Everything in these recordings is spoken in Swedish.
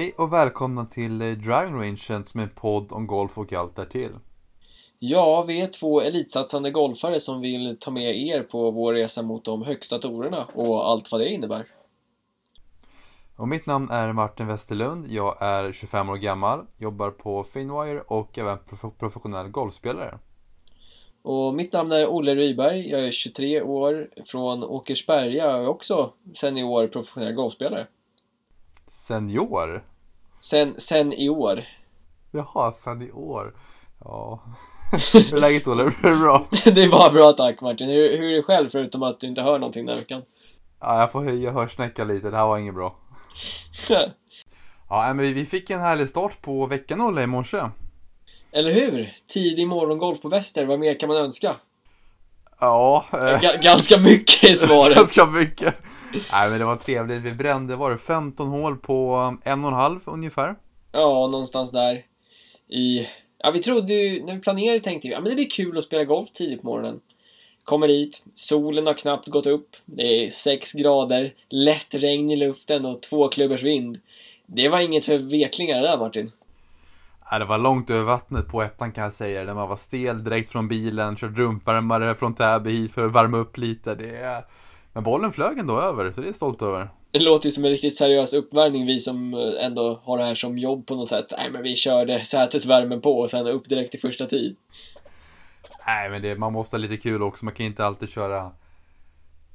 Hej och välkomna till Drivingrangen som är en podd om golf och allt därtill. Ja, vi är två elitsatsande golfare som vill ta med er på vår resa mot de högsta torerna och allt vad det innebär. Och mitt namn är Martin Westerlund, jag är 25 år gammal, jobbar på FinnWire och även professionell golfspelare. Och mitt namn är Olle Ryberg, jag är 23 år från Åkersberga och jag är också senior professionell golfspelare. Senior? Senior. Jaha, senior. Ja. Hur är läget, Olle? Är det bra? Det är bara bra, tack Martin. Hur är det själv förutom att du inte hör någonting den här veckan? Ja, jag får höja hörsnäcka lite, det här var inget bra. Ja, men vi fick en härlig start på veckan, Olle, i morse. Eller hur? Tidig morgongolf på Väster, vad mer kan man önska? Ja. Ganska mycket i svaret. Ganska mycket. Nej, men det var trevligt. Vi brände, var det 15 hål på 1,5 ungefär? Ja, någonstans där. Ja, vi trodde ju, när vi planerade tänkte vi, ja men det blir kul att spela golf tidigt på morgonen. Kommer dit, solen har knappt gått upp, det är 6 grader, lätt regn i luften och 2 klubbors vind. Det var inget för veklingar där, Martin. Ja, det var långt över vattnet på ettan kan jag säga. Där man var stel direkt från bilen, körde rumpvärmare från Täby hit för att värma upp lite. Men bollen flög ändå över, så det är stolt över. Det låter ju som en riktigt seriös uppvärmning, vi som ändå har det här som jobb på något sätt. Nej, men vi körde sätesvärmen på och sen upp direkt i första tid. Nej, men man måste ha lite kul också. Man kan inte alltid köra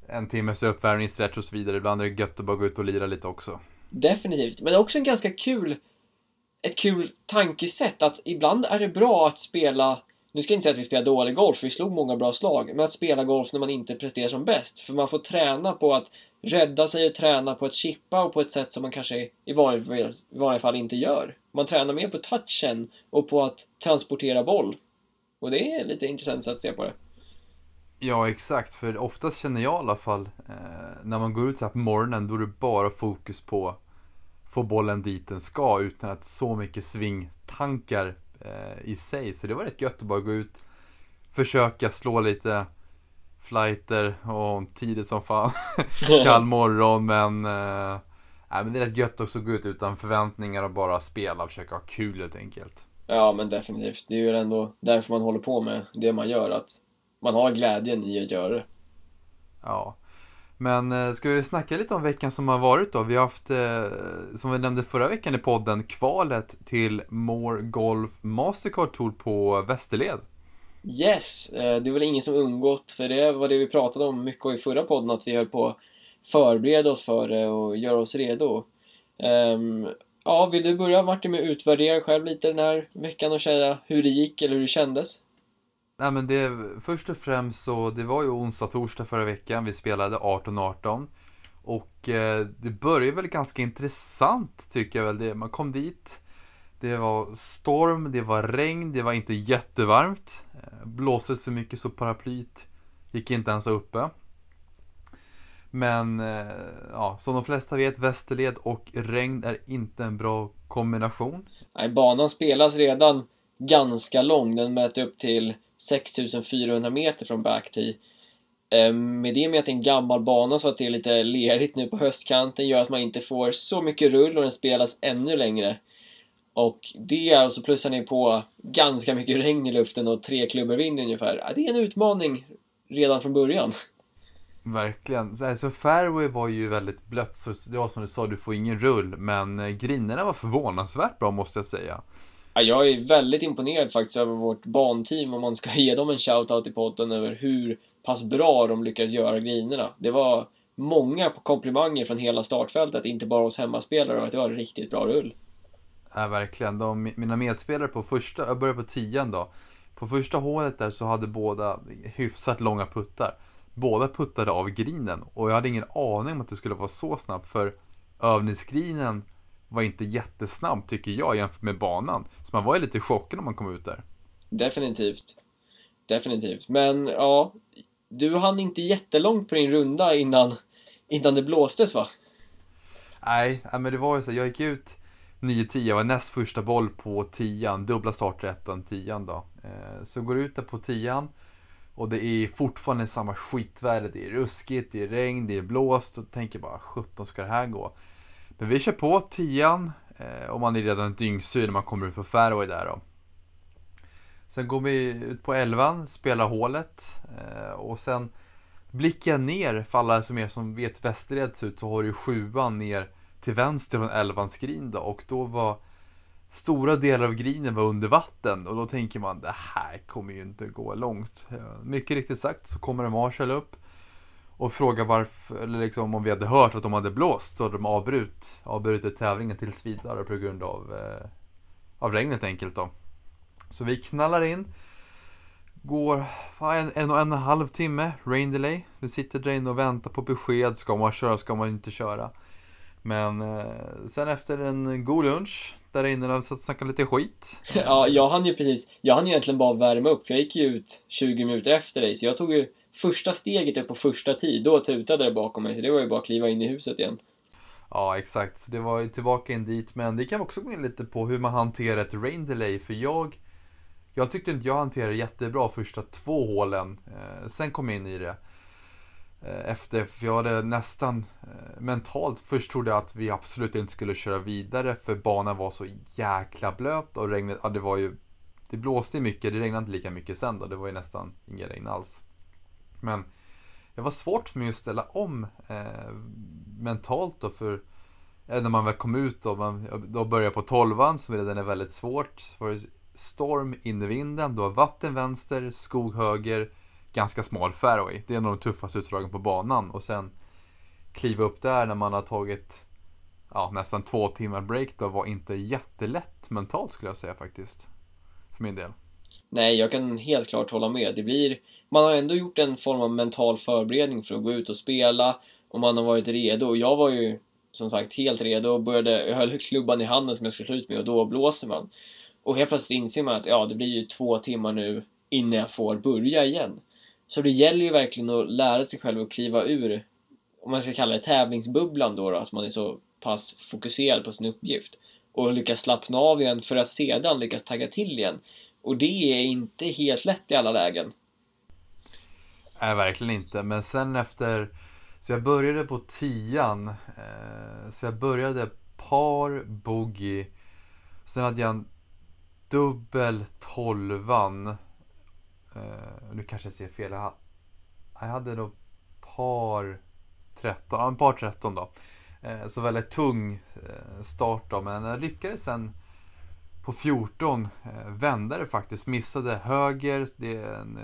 en timmes uppvärmning, stretch och så vidare. Ibland är det gött att bara gå ut och lira lite också. Definitivt, men det är också en ganska kul... Ett kul tankesätt att ibland är det bra att spela, nu ska jag inte säga att vi spelar dålig golf, vi slog många bra slag, men att spela golf när man inte presterar som bäst. För man får träna på att rädda sig och träna på att chippa och på ett sätt som man kanske i varje fall inte gör. Man tränar mer på touchen och på att transportera boll. Och det är lite intressant sätt att se på det. Ja, exakt. För oftast känner jag i alla fall, när man går ut så här på morgonen, då är det bara fokus på få bollen dit den ska utan att så mycket svingtankar i sig. Så det var rätt gött att bara gå ut, försöka slå lite flighter och tidigt som fan kall morgon, men det är rätt gött också att gå ut utan förväntningar och bara spela och försöka ha kul helt enkelt. Ja, men definitivt. Det är ju ändå därför man håller på med det man gör, att man har glädjen i att göra det. Ja. Men ska vi snacka lite om veckan som har varit då? Vi har haft, som vi nämnde förra veckan i podden, kvalet till More Golf Mastercard Tour på Västerled. Yes, det är väl ingen som undgått, för det var det vi pratade om mycket i förra podden, att vi höll på att förbereda oss för det och göra oss redo. Ja, vill du börja, Martin, med att utvärdera själv lite den här veckan och säga hur det gick eller hur det kändes? Nej, men först och främst så det var ju onsdag, torsdag förra veckan. Vi spelade 18-18 och det började väl ganska intressant tycker jag väl det. Man kom dit, det var storm, det var regn, det var inte jättevarmt, blåste så mycket så paraplyt gick inte ens uppe. Men ja, som de flesta vet, västerled och regn är inte en bra kombination. Nej, banan spelas redan ganska lång, den mäter upp till 6400 meter från backtee. Med det med att det är en gammal bana så att det är lite lerigt nu på höstkanten gör att man inte får så mycket rull och den spelas ännu längre. Och det är alltså plussar ni på ganska mycket regn i luften och 3 klubbor vind ungefär. Ja, det är en utmaning redan från början. Verkligen. Så alltså, fairway var ju väldigt blött så det var som du sa, du får ingen rull, men greenerna var förvånansvärt bra måste jag säga. Ja, jag är väldigt imponerad faktiskt över vårt banteam, om man ska ge dem en shoutout i podden över hur pass bra de lyckades göra greenerna. Det var många komplimanger från hela startfältet, inte bara hos hemmaspelare, och att det var en riktigt bra rull. Ja, verkligen. Mina medspelare på första, jag började på 10:an då. På första hålet där så hade båda hyfsat långa puttar. Båda puttade av greenen och jag hade ingen aning om att det skulle vara så snabbt, för övningsgreenen var inte jättesnabb tycker jag jämfört med banan. Så man var ju lite chockad när man kom ut där. Definitivt. Men ja, du hann inte jättelångt på din runda innan det blåstes va? Nej, men det var ju så. Jag gick ut 9-10, var näst första boll på 10:an. Dubbla starträtten 10:an då. Så går ut där på 10:an och det är fortfarande samma skitväder. Det är ruskigt, det är regn, det är blåst. Och tänker bara, 17 ska det här gå? Men vi kör på 10:an, Om man är redan dyngsur när man kommer ut på fairway där då. Sen går vi ut på 11, spelar hålet och sen blickar ner för alla som är som vet Västerleds ut, så har du 7an ner till vänster från 11ans green då, och då var stora delar av greenen var under vatten och då tänker man det här kommer ju inte gå långt. Mycket riktigt sagt så kommer en marshal upp och frågar varför, eller liksom om vi hade hört att de hade blåst och de avbrutit tävlingen tills vidare på grund av regnet enkelt då. Så vi knallar in, går en och en halv timme, rain delay. Vi sitter där inne och väntar på besked, ska man köra, ska man inte köra. Men sen efter en god lunch där inne när vi satt och snackade lite skit. Ja, jag hann egentligen bara värma upp, för jag gick ju ut 20 minuter efter dig. Så jag tog ju första steget upp på första tid, då tutade det bakom mig. Så det var ju bara att kliva in i huset igen. Ja, exakt, så det var ju tillbaka in dit. Men det kan också gå in lite på hur man hanterar ett rain delay. För jag tyckte inte jag hanterade jättebra första 2 hålen. Sen kom jag in i det efter, för jag hade nästan mentalt först trodde jag att vi absolut inte skulle köra vidare, för banan var så jäkla blöt och regnet, ja, det blåste mycket, det regnade inte lika mycket sen då, det var ju nästan inga regn alls. Men det var svårt för mig att ställa om mentalt då, för när man väl kom ut då, då började på 12an som redan är väldigt svårt, för storm in i vinden, då vatten vänster, skog höger, ganska smal fairway. Det är en av de tuffaste utslagen på banan. Och sen kliva upp där när man har tagit nästan 2 timmar break. Det var inte jättelätt mentalt skulle jag säga faktiskt. För min del. Nej, jag kan helt klart hålla med. Man har ändå gjort en form av mental förberedning för att gå ut och spela. Och man har varit redo. Och jag var ju som sagt helt redo. Och jag höll klubban i handen som jag skulle ut med. Och då blåser man. Och helt plötsligt inser man att det blir ju 2 timmar nu innan jag får börja igen. Så det gäller ju verkligen att lära sig själv att kliva ur, om man ska kalla det tävlingsbubblan då, att man är så pass fokuserad på sin uppgift och lyckas slappna av igen för att sedan lyckas tagga till igen. Och det är inte helt lätt i alla lägen. Nej, verkligen inte. Men sen efter, så jag började på 10an, så jag började par bogey. Sen hade jag en dubbel 12an. Nu kanske jag ser fel. Jag hade då par 13 då. Så väldigt tung start då. Men jag lyckades sen på 14 vända det faktiskt. Missade höger. Det är en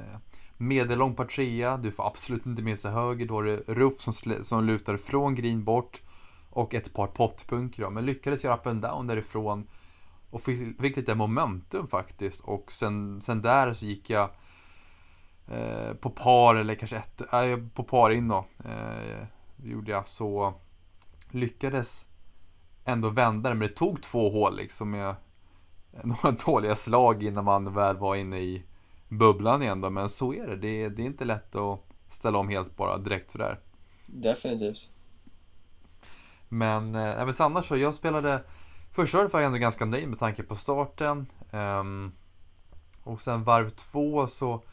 medellång par 3. Du får absolut inte missa höger. Då är det ruff som lutar från green bort. Och ett par pottpunker då. Men lyckades göra up and down därifrån. Och fick lite momentum faktiskt. Och sen där så gick jag på par, eller kanske på par in då, gjorde jag, så lyckades ändå vända det, men det tog 2 hål liksom med några dåliga slag innan man väl var inne i bubblan igen då. Men så är det är inte lätt att ställa om helt bara direkt sådär. Definitivt. Men även annars så, jag spelade första varvet var jag ändå ganska nöjd med tanke på starten, och sen varv 2 så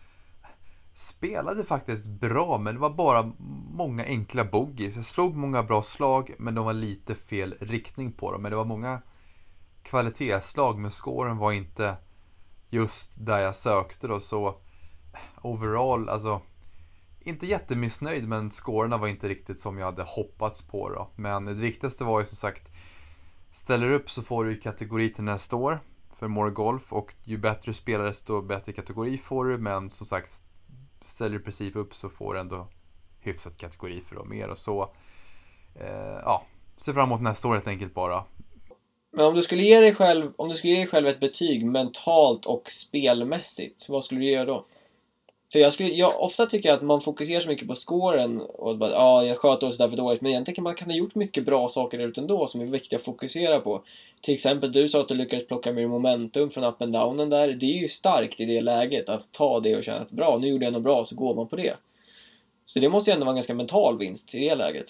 spelade faktiskt bra, men det var bara många enkla bogeys. Jag slog många bra slag, men de var lite fel riktning på dem. Men det var många kvalitetsslag, men scoren var inte just där jag sökte då. Så overall, alltså inte jättemissnöjd, men scorerna var inte riktigt som jag hade hoppats på då. Men det viktigaste var ju som sagt, ställer upp så får du kategori till nästa år för More Golf, och ju bättre spelare desto bättre kategori får du. Men som sagt, ställer du i princip upp så får du ändå hyfsat kategori för dem mer. Och så se fram emot nästa år helt enkelt bara. Men om du skulle ge dig själv ett betyg mentalt och spelmässigt, vad skulle du göra då? För jag ofta tycker att man fokuserar så mycket på scoren och bara, jag sköter så där för dåligt. Men egentligen man kan ha gjort mycket bra saker ut ändå som är viktiga att fokusera på. Till exempel du sa att du lyckades plocka mer momentum från up and downen där. Det är ju starkt i det läget att ta det och känna att bra, nu gjorde jag något bra, så går man på det. Så det måste ju ändå vara en ganska mental vinst i det läget.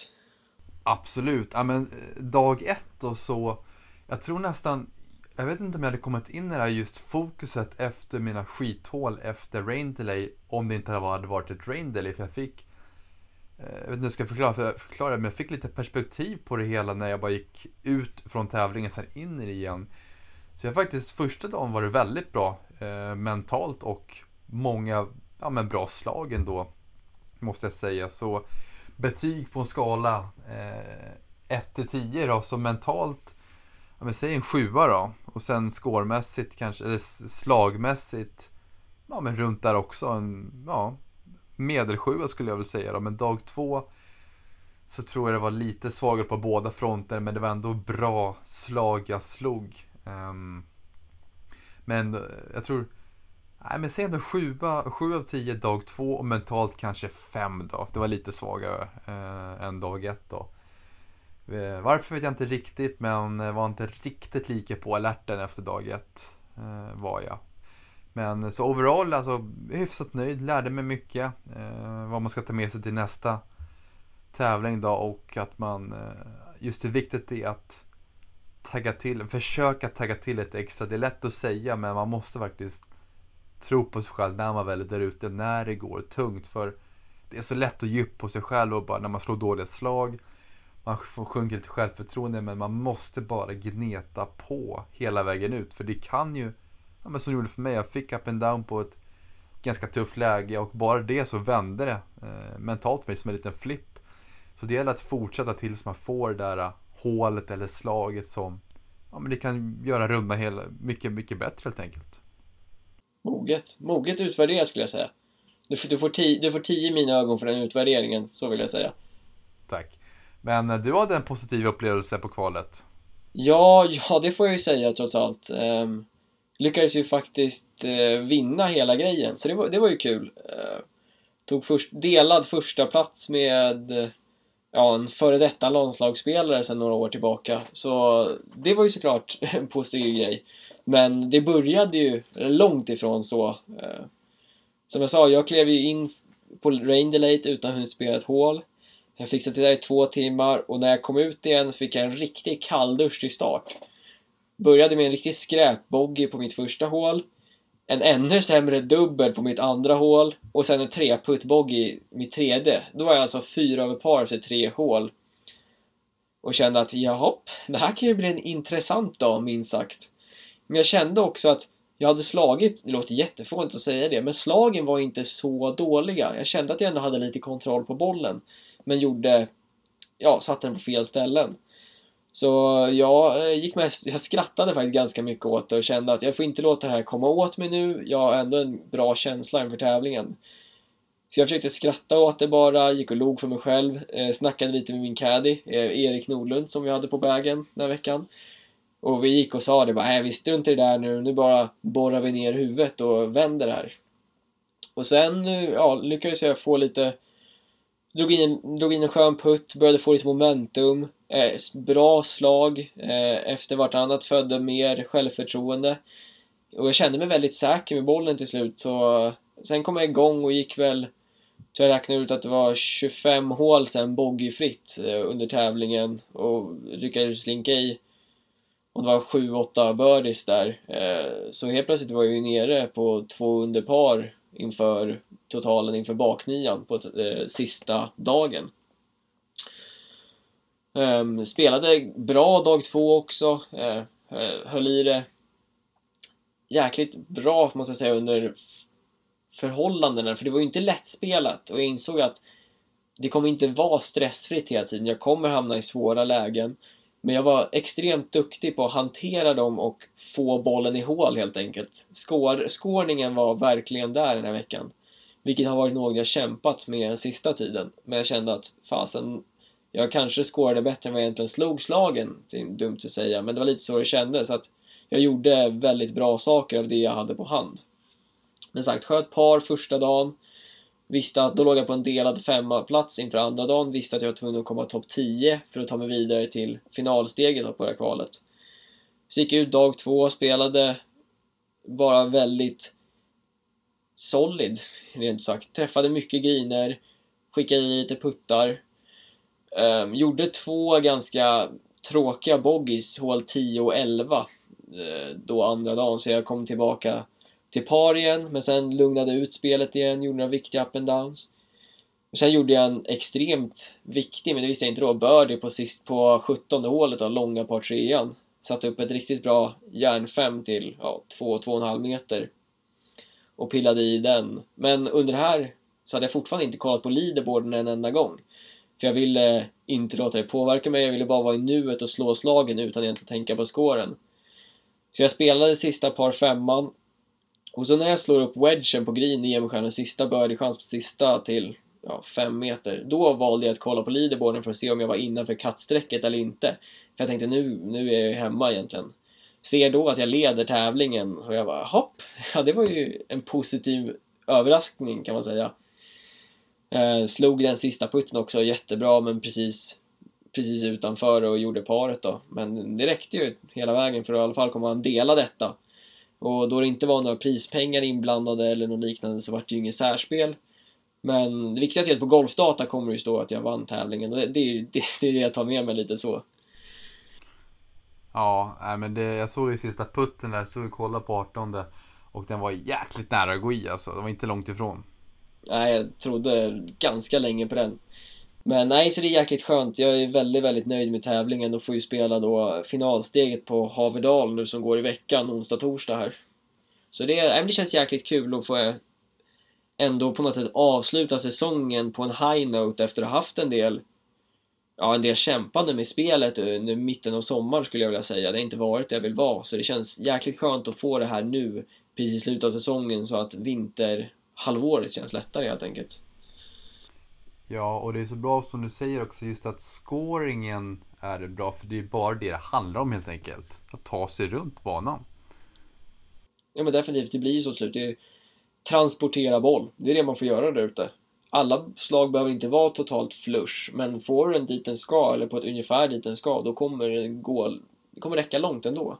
Absolut. Ja, men dag 1 och så, jag tror nästan, jag vet inte om jag hade kommit in i det här just fokuset efter mina skithål efter rain delay om det inte hade varit ett rain delay. För jag fick Jag vet inte hur jag ska förklara men jag fick lite perspektiv på det hela när jag bara gick ut från tävlingen sen in i det igen. Så jag faktiskt första dagen var det väldigt bra mentalt och många bra slag ändå, måste jag säga. Så betyg på en skala 1-10 då, så mentalt säg en 7 då, och sen scoremässigt kanske, eller slagmässigt runt där också en medelsjua skulle jag väl säga då. Men dag 2 så tror jag det var lite svagare på båda fronter, men det var ändå bra slag jag slog. Men jag tror säg ändå 7 av 10 dag 2 och mentalt kanske 5 då. Det var lite svagare än dag 1 då. Varför vet jag inte riktigt, men var inte riktigt lika på alerten efter dag 1 var jag. Men så overall, alltså hyfsat nöjd, lärde mig mycket vad man ska ta med sig till nästa tävling då, och att man just hur viktigt det är att tagga till, försöka tagga till lite extra. Det är lätt att säga, men man måste faktiskt tro på sig själv när man väl är där ute, när det går tungt, för det är så lätt att ge upp på sig själv och bara när man slår dåliga slag, man sjunker lite självförtroende, men man måste bara gneta på hela vägen ut, för det kan ju som det gjorde för mig, jag fick up and down på ett ganska tufft läge och bara det så vände det mentalt för mig som en liten flipp. Så det gäller att fortsätta tills man får det där hålet eller slaget som det kan göra runda hela, mycket, mycket bättre helt enkelt. Moget utvärderat skulle jag säga. Du får 10 i mina ögon för den utvärderingen, så vill jag säga. Tack. Men du hade en positiv upplevelse på kvalet. Ja, det får jag ju säga trots allt. Lyckades ju faktiskt vinna hela grejen, så det var ju kul. Tog delad första plats med en före detta landslagsspelare sedan några år tillbaka, så det var ju såklart en positiv grej. Men det började ju långt ifrån så. Som jag sa, jag klev ju in på rain delay utan hunnit spela ett hål. Jag fixade det där i 2 timmar, och när jag kom ut igen så fick jag en riktig kalldusch till start. Började med en riktig skräpbogey på mitt första hål, en ännu sämre dubbel på mitt andra hål, och sen en 3-putt-bogey mitt tredje. Då var jag alltså 4 över par efter 3 hål. Och kände att det här kan ju bli en intressant dag, minst sagt. Men jag kände också att jag hade slagit, det låter jättefånigt att säga det, men slagen var inte så dåliga. Jag kände att jag ändå hade lite kontroll på bollen, men satte den på fel ställen. Så jag skrattade faktiskt ganska mycket åt det och kände att jag får inte låta det här komma åt mig nu. Jag har ändå en bra känsla inför tävlingen. Så jag försökte skratta åt det bara, gick och log för mig själv. Snackade lite med min caddy, Erik Nordlund, som vi hade på bagen den här veckan. Och vi gick och sa det, vi struntar i det där nu bara borrar vi ner huvudet och vänder det här. Och sen lyckades jag få lite... Drog in en skön putt, började få lite momentum, bra slag, efter vartannat födde mer självförtroende. Och jag kände mig väldigt säker med bollen till slut, så sen kom jag igång och gick väl, jag räknade ut att det var 25 hål sen bogeyfritt under tävlingen, och lyckades slinka i, och det var 7-8 birdies där, så helt plötsligt var jag ju nere på 2 under par inför totalen, inför baknian på sista dagen. Spelade bra dag 2 också, höll i det jäkligt bra måste jag säga under förhållandena, för det var ju inte lätt spelat, och jag insåg att det kommer inte vara stressfritt hela tiden, jag kommer hamna i svåra lägen, men jag var extremt duktig på att hantera dem och få bollen i hål helt enkelt. Skårningen var verkligen där den här veckan, vilket har varit något jag kämpat med den sista tiden. Men jag kände att jag kanske skårade bättre än vad jag egentligen slog slagen. Det är dumt att säga, men det var lite så det kändes. Att jag gjorde väldigt bra saker av det jag hade på hand. Men sagt, sköt par första dagen. Visste att då låg jag på en delad 5:a plats inför andra dagen. Visste att jag var tvungen att komma topp 10 för att ta mig vidare till finalsteget på det här kvalet. Så gick jag ut dag 2 och spelade bara väldigt solid, rent sagt. Träffade mycket griner, skickade in lite puttar. Gjorde 2 ganska tråkiga bogeys, hål 10 och 11 då andra dagen. Så jag kom tillbaka till par igen, men sen lugnade ut spelet igen, gjorde några viktiga up and downs. Sen gjorde jag en extremt viktig, men det visste jag inte då, birdie på 17:e hålet av långa par trean. Satt upp ett riktigt bra järnfem till 2,5 meter och pillade i den. Men under det här så hade jag fortfarande inte kollat på leaderboarden en enda gång. För jag ville inte låta det påverka mig. Jag ville bara vara i nuet och slå slagen utan egentligen tänka på skåren. Så jag spelade sista par femman. Och så när jag slår upp wedgen på green i gemstjärnens sista birdie-chans på sista till 5 meter. Då valde jag att kolla på leaderboarden för att se om jag var innanför kattsträcket eller inte. För jag tänkte nu är jag hemma egentligen. Ser då att jag leder tävlingen och jag bara hopp. Ja, det var ju en positiv överraskning kan man säga. Slog den sista putten också jättebra, men precis utanför och gjorde paret då. Men det räckte ju hela vägen för att i alla fall komma och dela detta. Och då det inte var några prispengar inblandade eller något liknande så var det ju inget särspel. Men det viktigaste är att på golfdata kommer det stå att jag vann tävlingen. Och det är det jag tar med mig lite så. Ja, men jag såg ju sista putten där. Jag stod och kollade på 18:e och den var jäkligt nära att gå i alltså. Den var inte långt ifrån. Nej, jag trodde ganska länge på den. Men nej, så det är jäkligt skönt. Jag är väldigt, väldigt nöjd med tävlingen och får ju spela då finalsteget på Haverdal nu som går i veckan, onsdag, torsdag här. Så det känns jäkligt kul att få ändå på något sätt avsluta säsongen på en high note efter att ha haft en del kämpande med spelet nu mitten av sommaren skulle jag vilja säga. Det har inte varit det jag vill vara, så det känns jäkligt skönt att få det här nu precis i slutet av säsongen så att vinterhalvåret känns lättare helt enkelt. Ja, och det är så bra som du säger också just att scoringen är bra, för det är bara det handlar om helt enkelt. Att ta sig runt banan. Ja, men definitivt, det blir ju så till slut. Det är transportera boll. Det är det man får göra där ute. Alla slag behöver inte vara totalt flush, men får en dit en ska eller på ett ungefär dit en ska, då kommer det kommer räcka långt ändå.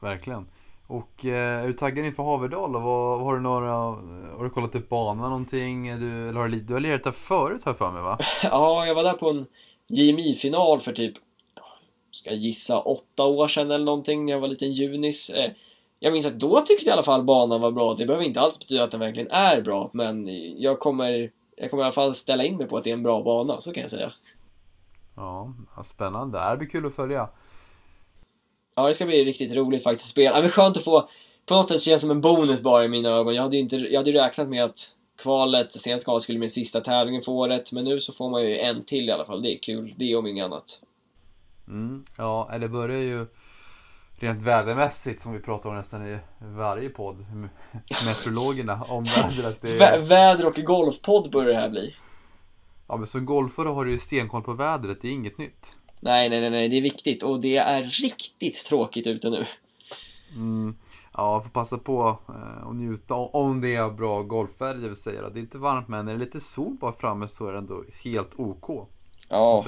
Verkligen. Och är du taggad inför Haverdal? Har du kollat upp banan någonting? Du har lirat där förut här för mig va? Ja, jag var där på en JMI-final för typ, ska jag gissa, 8 år sedan eller någonting. Jag var liten junis. Jag minns att då tyckte jag i alla fall banan var bra. Det behöver inte alls betyda att den verkligen är bra. Men jag kommer i alla fall ställa in mig på att det är en bra bana, så kan jag säga. Ja, spännande. Det här blir kul att följa. Ja, det ska bli riktigt roligt faktiskt att spela. Men skönt att få på något sätt känna som en bonus bara i mina ögon. Jag hade ju räknat med att kvalet senast skulle min sista tävlingen för året. Men nu så får man ju en till i alla fall. Det är kul, det är om inget annat. Ja, eller börjar ju rent vädermässigt som vi pratar om nästan i varje podd. Meteorologerna om vädret. Väder och golfpodd börjar det här bli. Ja, men som golfare har du ju stenkoll på vädret, det är inget nytt. Nej, det är viktigt och det är riktigt tråkigt ute nu. Ja, får passa på och njuta om det är bra golfväder, det vill säga. Det är inte varmt, men är det lite sol bara framme så är det ändå helt OK. Ja,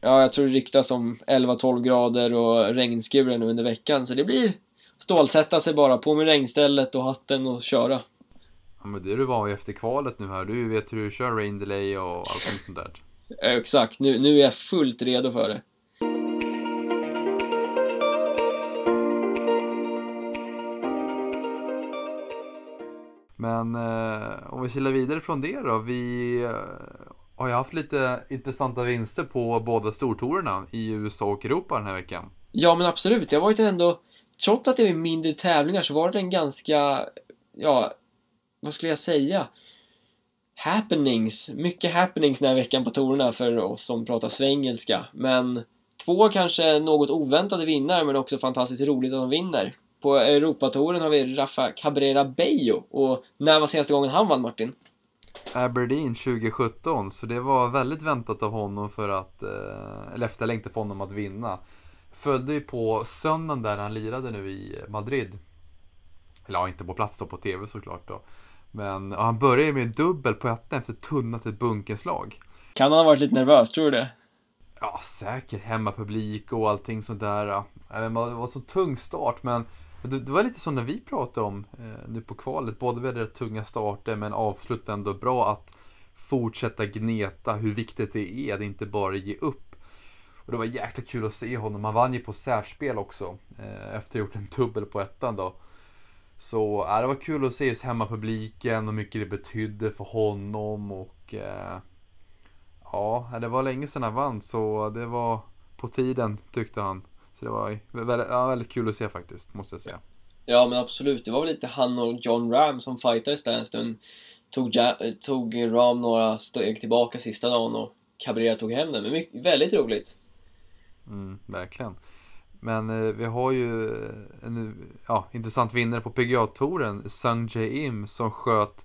jag tror det ryktas om 11-12 grader och regnskuren nu under veckan. Så det blir stålsätta sig bara på med regnstället och hatten och köra. Ja, men det är du var ju efter kvalet nu här. Du vet hur du kör rain delay och allt sånt där. Exakt, nu är jag fullt redo för det. Men om vi kilar vidare från det då. Vi har ju haft lite intressanta vinster på båda stortorerna i USA och Europa den här veckan. Ja, men absolut, det har varit ändå, trots att det är mindre tävlingar så var det en ganska, vad skulle jag säga, happenings, mycket happenings den här veckan på torerna för oss som pratar svengelska. Men 2 kanske något oväntade vinnare, men också fantastiskt roligt att de vinner. På Europatoren har vi Rafa Cabrera Bello. Och när var senaste gången han vann, Martin? Aberdeen 2017, så det var väldigt väntat av honom för att, eller efterlängtat för honom att vinna. Följde ju på söndagen där han lirade nu i Madrid. Eller inte på plats då, på tv såklart då. Men han började med en dubbel på ettan efter tunnat ett bunkerslag. Kan han ha varit lite nervös, tror du det? Ja, säkert. Hemmapublik och allting sånt där. Det var så tung start, men det var lite så när vi pratade om nu på kvalet. Både väldigt tunga starter, men avslutade ändå bra, att fortsätta gneta hur viktigt det är att inte bara ge upp. Och det var jäkla kul att se honom. Han vann ju på särspel också, efter gjort en dubbel på ettan då. Så det var kul att se just hemmapubliken och mycket det betydde för honom. Och Ja, det var länge sedan han vann, så det var på tiden tyckte han. Så det var väldigt kul att se faktiskt, måste jag säga. Ja, men absolut. Det var väl lite han och John Ram som fightades där en stund. Tog Ram några steg tillbaka sista dagen och Cabrera tog hem den. Men mycket, väldigt roligt. Mm, verkligen. Men vi har ju en intressant vinnare på PGA-touren, Sungjae Im, som sköt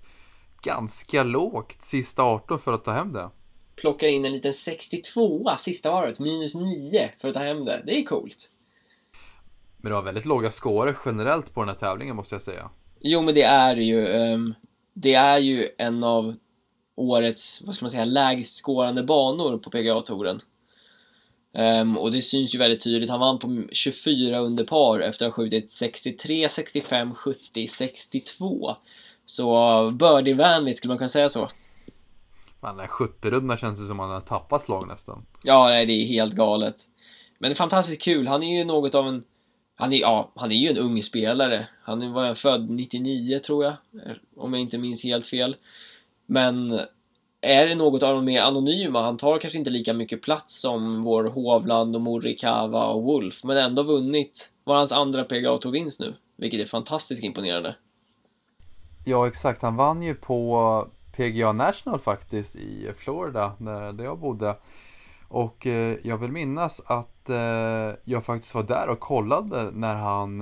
ganska lågt sista 18 för att ta hem det. Plockar in en liten 62 sista varet, minus 9 för att ta hem det. Det är coolt. Men det var väldigt låga scorer generellt på den här tävlingen, måste jag säga. Jo, men det är ju en av årets, vad ska man säga, lägst scorande banor på PGA-touren. Och det syns ju väldigt tydligt. Han vann på 24 under par efter att ha skjutit 63, 65, 70, 62. Så birdievänligt, skulle man kunna säga så. Man, den här 70-rundorna känns det som att han har tappat slag nästan. Ja, nej, det är helt galet. Men det är fantastiskt kul. Han är ju något av en... Han är ju en ung spelare. Han var född 99, tror jag, om jag inte minns helt fel. Men... är det något av de mer anonyma? Han tar kanske inte lika mycket plats som vår Hovland och Morikawa och Wolff, men ändå vunnit. Var hans andra PGA-tour-vinst nu, vilket är fantastiskt imponerande. Ja, exakt. Han vann ju på PGA National faktiskt i Florida, där jag bodde. Och jag vill minnas att jag faktiskt var där och kollade när han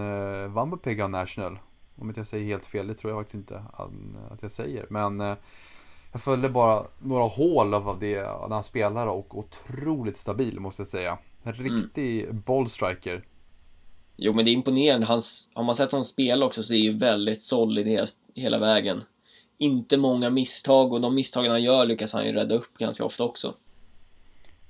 vann på PGA National. Om inte jag säger helt fel, det tror jag faktiskt inte att jag säger. Men... jag följde bara några hål av det när han spelar, och otroligt stabil, måste jag säga. En riktig ballstriker. Jo, men det är imponerande. Om man sett honom spela också, så är det ju väldigt solid hela vägen. Inte många misstag, och de misstagen han gör lyckas han ju rädda upp ganska ofta också.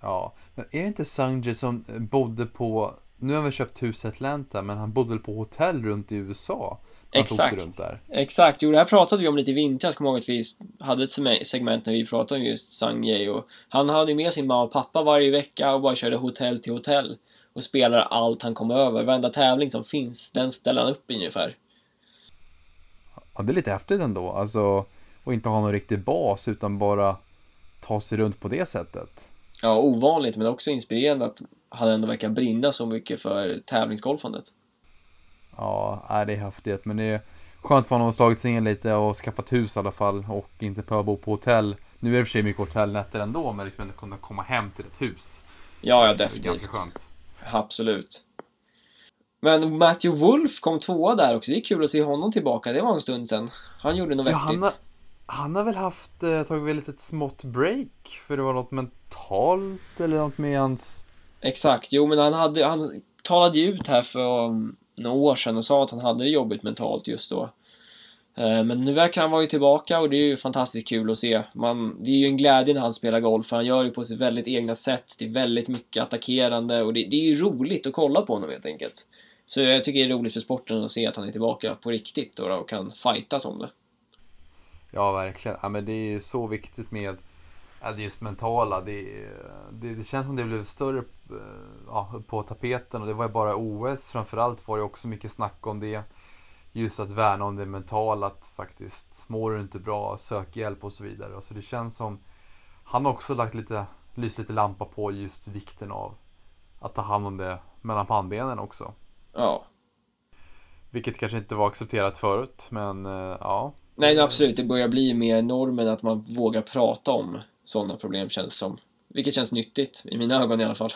Ja, men är det inte Sungjae som bodde på... nu har vi köpt hus i Atlanta, men han bodde väl på hotell runt i USA. Exakt. Jo, det här pratade vi om lite i vinter. Jag kommer ihåg att vi hade ett segment när vi pratade om just Sungjae, och han hade med sin mamma och pappa varje vecka och bara körde hotell till hotell och spelade allt han kom över. Varenda tävling som finns, den ställer han upp i ungefär. Ja, det är lite häftigt ändå. Alltså, och inte ha någon riktig bas, utan bara ta sig runt på det sättet. Ja, ovanligt, men också inspirerande att han ändå verkar brinna så mycket för tävlingsgolfandet. Ja, det är häftigt. Men det är skönt för honom att ha slagit sig in lite och skaffat hus i alla fall, och inte behöva bo på hotell. Nu är det för sig mycket hotellnätter ändå, men liksom att kunna komma hem till ett hus. Ja, definitivt. Det är ganska skönt. Absolut. Men Matthew Wolff kom tvåa där också. Det är kul att se honom tillbaka. Det var en stund sedan. Han gjorde något vettigt. Han har väl tagit väl ett smått break, för det var något mentalt eller något med hans... Exakt, jo, men han talade ju ut här för några år sedan och sa att han hade det jobbigt mentalt just då. Men nu verkar han vara ju tillbaka, och det är ju fantastiskt kul att se. Det är ju en glädje när han spelar golf, för han gör det på sitt väldigt egna sätt. Det är väldigt mycket attackerande, och det är ju roligt att kolla på honom helt enkelt. Så jag tycker det är roligt för sporten att se att han är tillbaka på riktigt och kan fightas om det. Ja, verkligen. Ja, men det är ju så viktigt med det just mentala. Det känns som det blev större på tapeten, och det var ju bara OS framförallt, var det också mycket snack om det. Just att värna om det mentala, att faktiskt mår du inte bra, sök hjälp och så vidare. Så alltså, det känns som han också lyst lite lampa på just vikten av att ta hand om det mellan pannbenen också. Ja. Vilket kanske inte var accepterat förut, men ja. Nej, absolut. Det börjar bli mer normen att man vågar prata om sådana problem, känns som. Vilket känns nyttigt, i mina ögon i alla fall.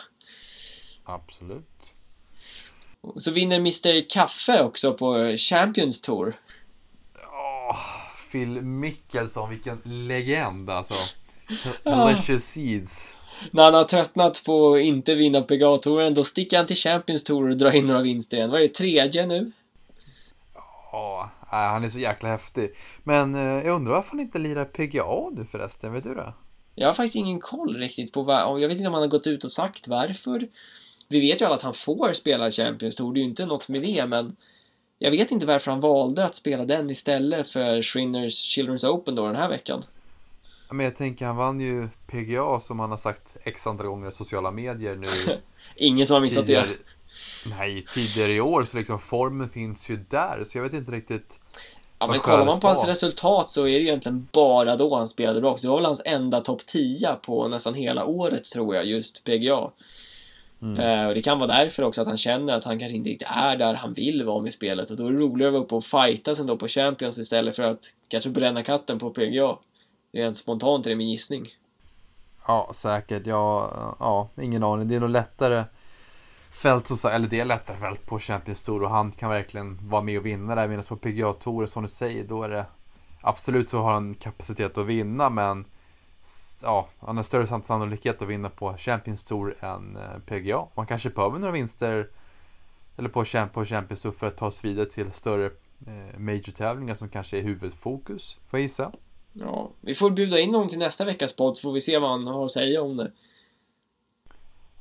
Absolut. Så vinner Mr. Kaffe också på Champions Tour. Ja, Phil Mickelson, vilken legend alltså. Delicious seeds. När han har tröttnat på att inte vinna PGA-touren, då sticker han till Champions Tour och drar in några vinster igen. Vad är det, tredje nu? Ja, han är så jäkla häftig. Men jag undrar varför han inte lirar PGA nu förresten, vet du det? Jag har faktiskt ingen koll riktigt på jag vet inte om han har gått ut och sagt varför. Vi vet ju alla att han får spela Champions Tour, det är ju inte något med det, men jag vet inte varför han valde att spela den istället för Shriners Children's Open då den här veckan. Men jag tänker, han vann ju PGA som han har sagt x andra gånger i sociala medier nu. Ingen som har missat det. Nej, tidigare i år, så liksom formen finns ju där, så jag vet inte riktigt Ja, men kollar man på hans resultat så är det egentligen bara då han spelade bra. Så det var väl hans enda topp 10 på nästan hela året, tror jag, just PGA. Och det kan vara därför också att han känner att han kanske inte riktigt är där han vill vara med spelet. Och då är det roligare att vara uppe och fightas ändå på Champions istället för att kanske bränna katten på PGA. Det är en spontant, det är min gissning. Ja, säkert. Ja, ingen aning. Det är nog lättare fält lättare fält på Champions Tour, och han kan verkligen vara med och vinna där. Medan på PGA-touren, som du säger, då är det absolut så har han kapacitet att vinna, men ja, han har större sannolikhet att vinna på Champions Tour än PGA. Man kanske behöver några vinster eller på Champions Tour för att ta sig vidare till större major-tävlingar som kanske är huvudfokus, får jag gissa. Ja, vi får bjuda in honom till nästa veckas podd, så får vi se vad han har att säga om det.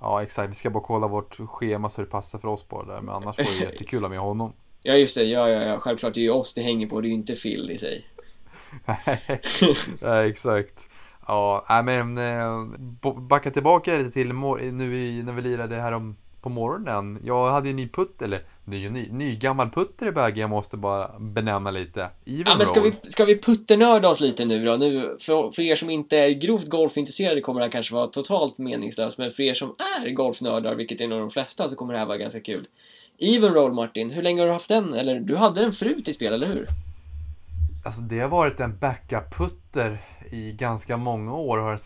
Ja, exakt. Vi ska bara kolla vårt schema så det passar för oss på där. Men annars var det jättekul med honom. Ja, just det. Ja. Självklart, det är ju oss det hänger på. Det är ju inte Phil i sig. Nej, exakt. Ja, men backa tillbaka lite till nu när vi lirade här på morgonen. Jag hade ju ny gammal putter i bägge. Jag måste bara benämna lite. Ja, men ska vi putternörda oss lite nu då? Nu, för er som inte är grovt golfintresserade kommer det här kanske vara totalt meningslöst. Men för er som är golfnördar, vilket är nog de flesta, så kommer det här vara ganska kul. Evnroll, Martin, hur länge har du haft den? Eller du hade den förut i spel, eller hur? Alltså det har varit en backup-putter i ganska många år, har jag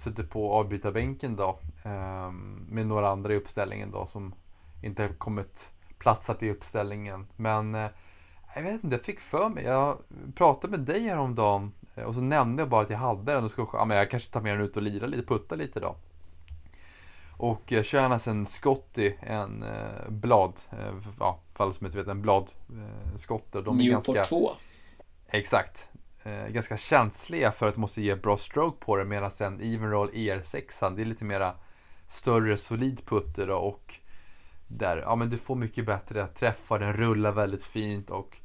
suttit på avbytarbänken då, med några andra i uppställningen då som inte har kommit platsat i uppställningen. Men jag vet inte, jag fick för mig, jag pratade med dig häromdagen och så nämnde jag bara att jag hade den och skulle, ja, men jag kanske tar med den ut och lira lite, putta lite då. Och jag kör annars en Scotty, en blad, ja, fall som inte vet, en bladskotter. Newport 2. Exakt. Ganska känsliga för att måste ge bra stroke på det, medan en Evnroll ER6, det är lite mera större solid putter då, och där, ja men du får mycket bättre träffar, den rullar väldigt fint, och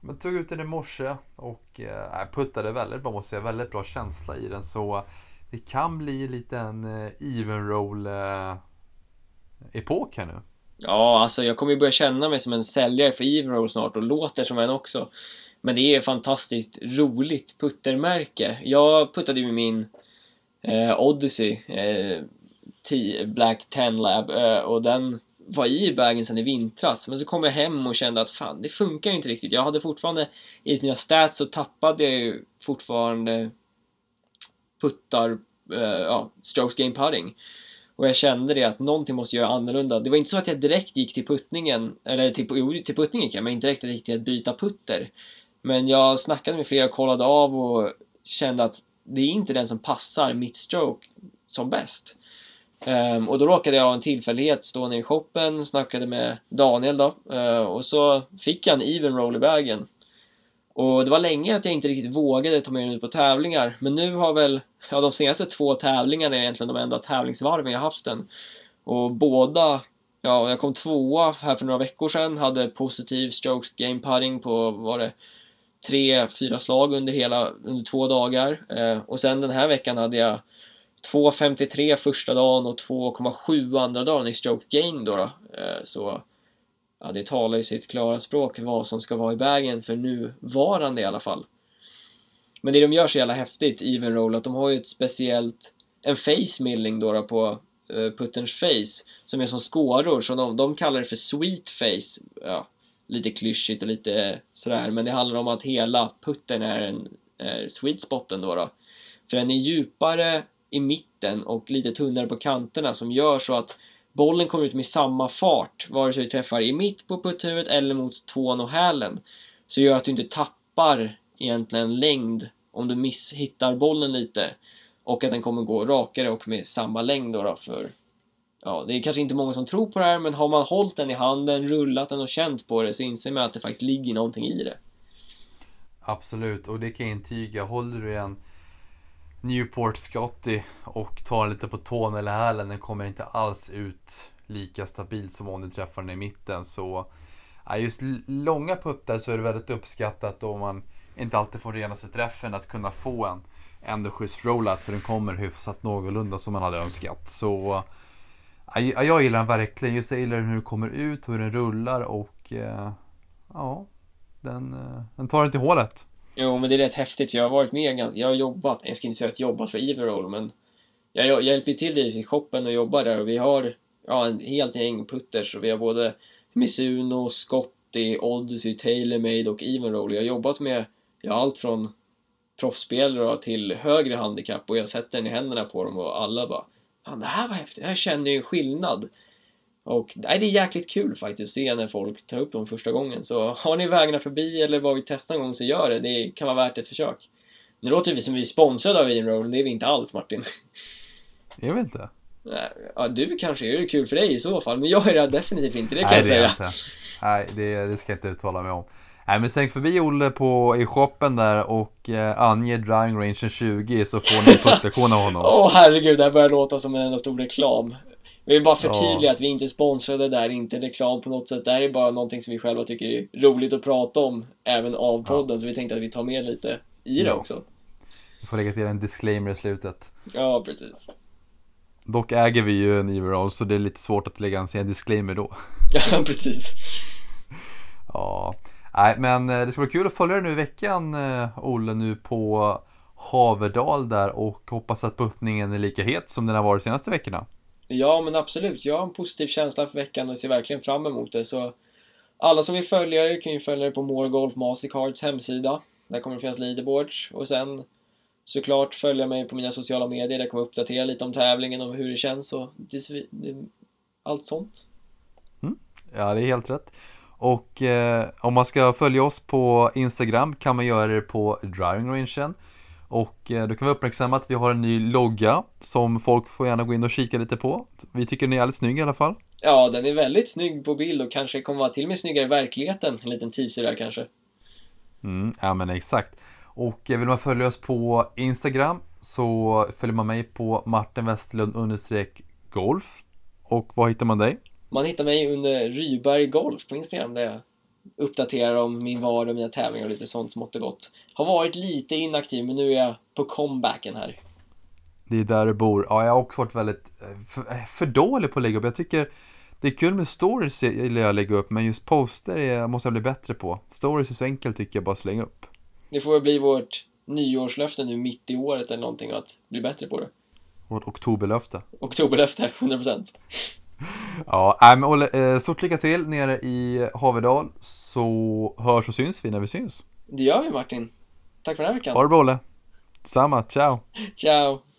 men tog ut den i morse och puttade väldigt bra, måste jag säga, väldigt bra känsla i den, så det kan bli en liten Evnroll epok här nu. Ja, alltså jag kommer ju börja känna mig som en säljare för Evnroll snart och låter som en också. Men det är fantastiskt roligt puttermärke. Jag puttade ju min Odyssey Black 10 Lab och den var i bagen sedan i vintras. Men så kom jag hem och kände att fan, det funkar ju inte riktigt. Jag hade fortfarande, i mina stats så tappade jag ju fortfarande puttar, strokes game putting. Och jag kände det att någonting måste göra annorlunda. Det var inte så att jag direkt gick till puttningen, eller till puttningen kan jag, men inte riktigt att byta putter. Men jag snackade med flera och kollade av och kände att det är inte den som passar mitt stroke som bäst. Och då råkade jag av en tillfällighet stå ner i shoppen, snackade med Daniel då. Och så fick jag en Evnroll i vägen. Och det var länge att jag inte riktigt vågade ta mig ut på tävlingar. Men nu har väl, ja, de senaste 2 tävlingarna är egentligen de enda tävlingsvarven jag haft den. Och båda... Ja, jag kom 2 här för några veckor sedan. Hade positiv strokes game putting på, var det 3-4 slag under 2 dagar. Och sen den här veckan hade jag 2,53 första dagen och 2,7 andra dagen i stroke game då. Så ja, det talar ju sitt klara språk vad som ska vara i bagen för nuvarande i alla fall. Men det de gör så jävla häftigt i Evnroll att de har ju ett speciellt, en face milling då på putterns face som är som skåror, så de kallar det för sweet face. Ja, lite klyschigt och lite sådär, men det handlar om att hela putten är en sweet spotten då. För den är djupare i mitten och lite tunnare på kanterna, som gör så att bollen kommer ut med samma fart vare sig du träffar i mitt på putthuvudet eller mot tån och hälen, så gör att du inte tappar egentligen längd om du misshittar bollen lite. Och att den kommer gå rakare och med samma längd då för... Ja, det är kanske inte många som tror på det här, men har man hållit den i handen, rullat den och känt på det, så inser man att det faktiskt ligger någonting i det. Absolut, och det kan jag intyga. Håller du en Newport Scotty och tar lite på tån eller hälen, den kommer inte alls ut lika stabilt som om du träffar den i mitten. Så ja, just långa puttar så är det väldigt uppskattat om man inte alltid får rena sig träffen, att kunna få en ändå schysst rollat så den kommer hyfsat någorlunda som man hade önskat. Så jag gillar den verkligen. Just jag gillar hur den kommer ut, hur den rullar och ja, den tar inte hålet. Jo, men det är rätt häftigt, för jag har varit med ganska, jag har jobbat, jag ska inte säga att jag jobbat för Evnroll, men jag hjälper till i shoppen och jobbar där, och vi har en helt gäng putters, och vi har både Mizuno, Scotty, Odyssey, TaylorMade och Evnroll. Jag har jobbat med allt från proffsspelare till högre handikapp, och jag sätter den i händerna på dem, och alla bara, fan, det här var häftigt, det här känner ju en skillnad. Och nej, det är jäkligt kul faktiskt att se när folk tar upp dem första gången. Så har ni vägarna förbi eller vad vi testar en gång, så gör det. Det kan vara värt ett försök. Nu låter vi som vi är sponsrade av Evnroll. Det är vi inte alls, Martin. Det är vi inte. Ja, du kanske gör det kul för dig i så fall. Men jag är det definitivt inte, det kan jag säga. Nej, det ska jag inte uttala mig om. Nej, men sänk förbi Olle i shoppen där och anger Drivingrangen 20, så får ni puttlektioner av honom. Åh, herregud, det här börjar låta som en enda stor reklam. Vi vill bara förtydliga att vi inte sponsrade där, inte reklam på något sätt. Det här är bara någonting som vi själva tycker är roligt att prata om, även av podden, så vi tänkte att vi tar med lite i det också. Vi får lägga till en disclaimer i slutet. Ja, precis. Dock äger vi ju en Evnroll, så det är lite svårt att lägga en disclaimer då. Ja, precis. Ja, nej, men det ska bli kul att följa dig nu i veckan, Olle, nu på Haverdal där, och hoppas att puttningen är lika het som den har varit de senaste veckorna. Ja, men absolut. Jag har en positiv känsla för veckan och ser verkligen fram emot det. Så alla som vill följa det kan ju följa det på More Golf Mastercards hemsida. Där kommer det finnas leaderboards. Och sen såklart följa mig på mina sociala medier. Där kommer jag uppdatera lite om tävlingen och hur det känns och allt sånt. Mm. Ja, det är helt rätt. Och om man ska följa oss på Instagram kan man göra det på Drivingrangen. Och då kan vi uppmärksamma att vi har en ny logga som folk får gärna gå in och kika lite på. Vi tycker den är alldeles snygg i alla fall. Ja, den är väldigt snygg på bild och kanske kommer vara till och med snyggare i verkligheten. En liten teaser där kanske. Ja, men exakt. Och vill man följa oss på Instagram så följer man mig på martinvästerlund_golf. Och vad hittar man dig? Man hittar mig under Ryberg Golf på Instagram, där jag uppdaterar om min vardag och mina tävlingar och lite sånt smått och gott. Har varit lite inaktiv, men nu är jag på comebacken här. Det är där du bor. Ja, jag har också varit väldigt för dålig på att lägga upp. Jag tycker det är kul med stories jag lägger upp, men just poster måste jag bli bättre på. Stories är så enkelt, tycker jag, bara slänga upp. Det får väl bli vårt nyårslöfte nu mitt i året eller någonting, att bli bättre på det. Vårt oktoberlöfte. Oktoberlöfte, 100%. Ja, men Olle, stort lycka till nere i Haverdal, så hörs och syns vi när vi syns. Det gör vi, Martin. Tack för den här veckan. Ha det bra, Olle. Samma, ciao. Ciao.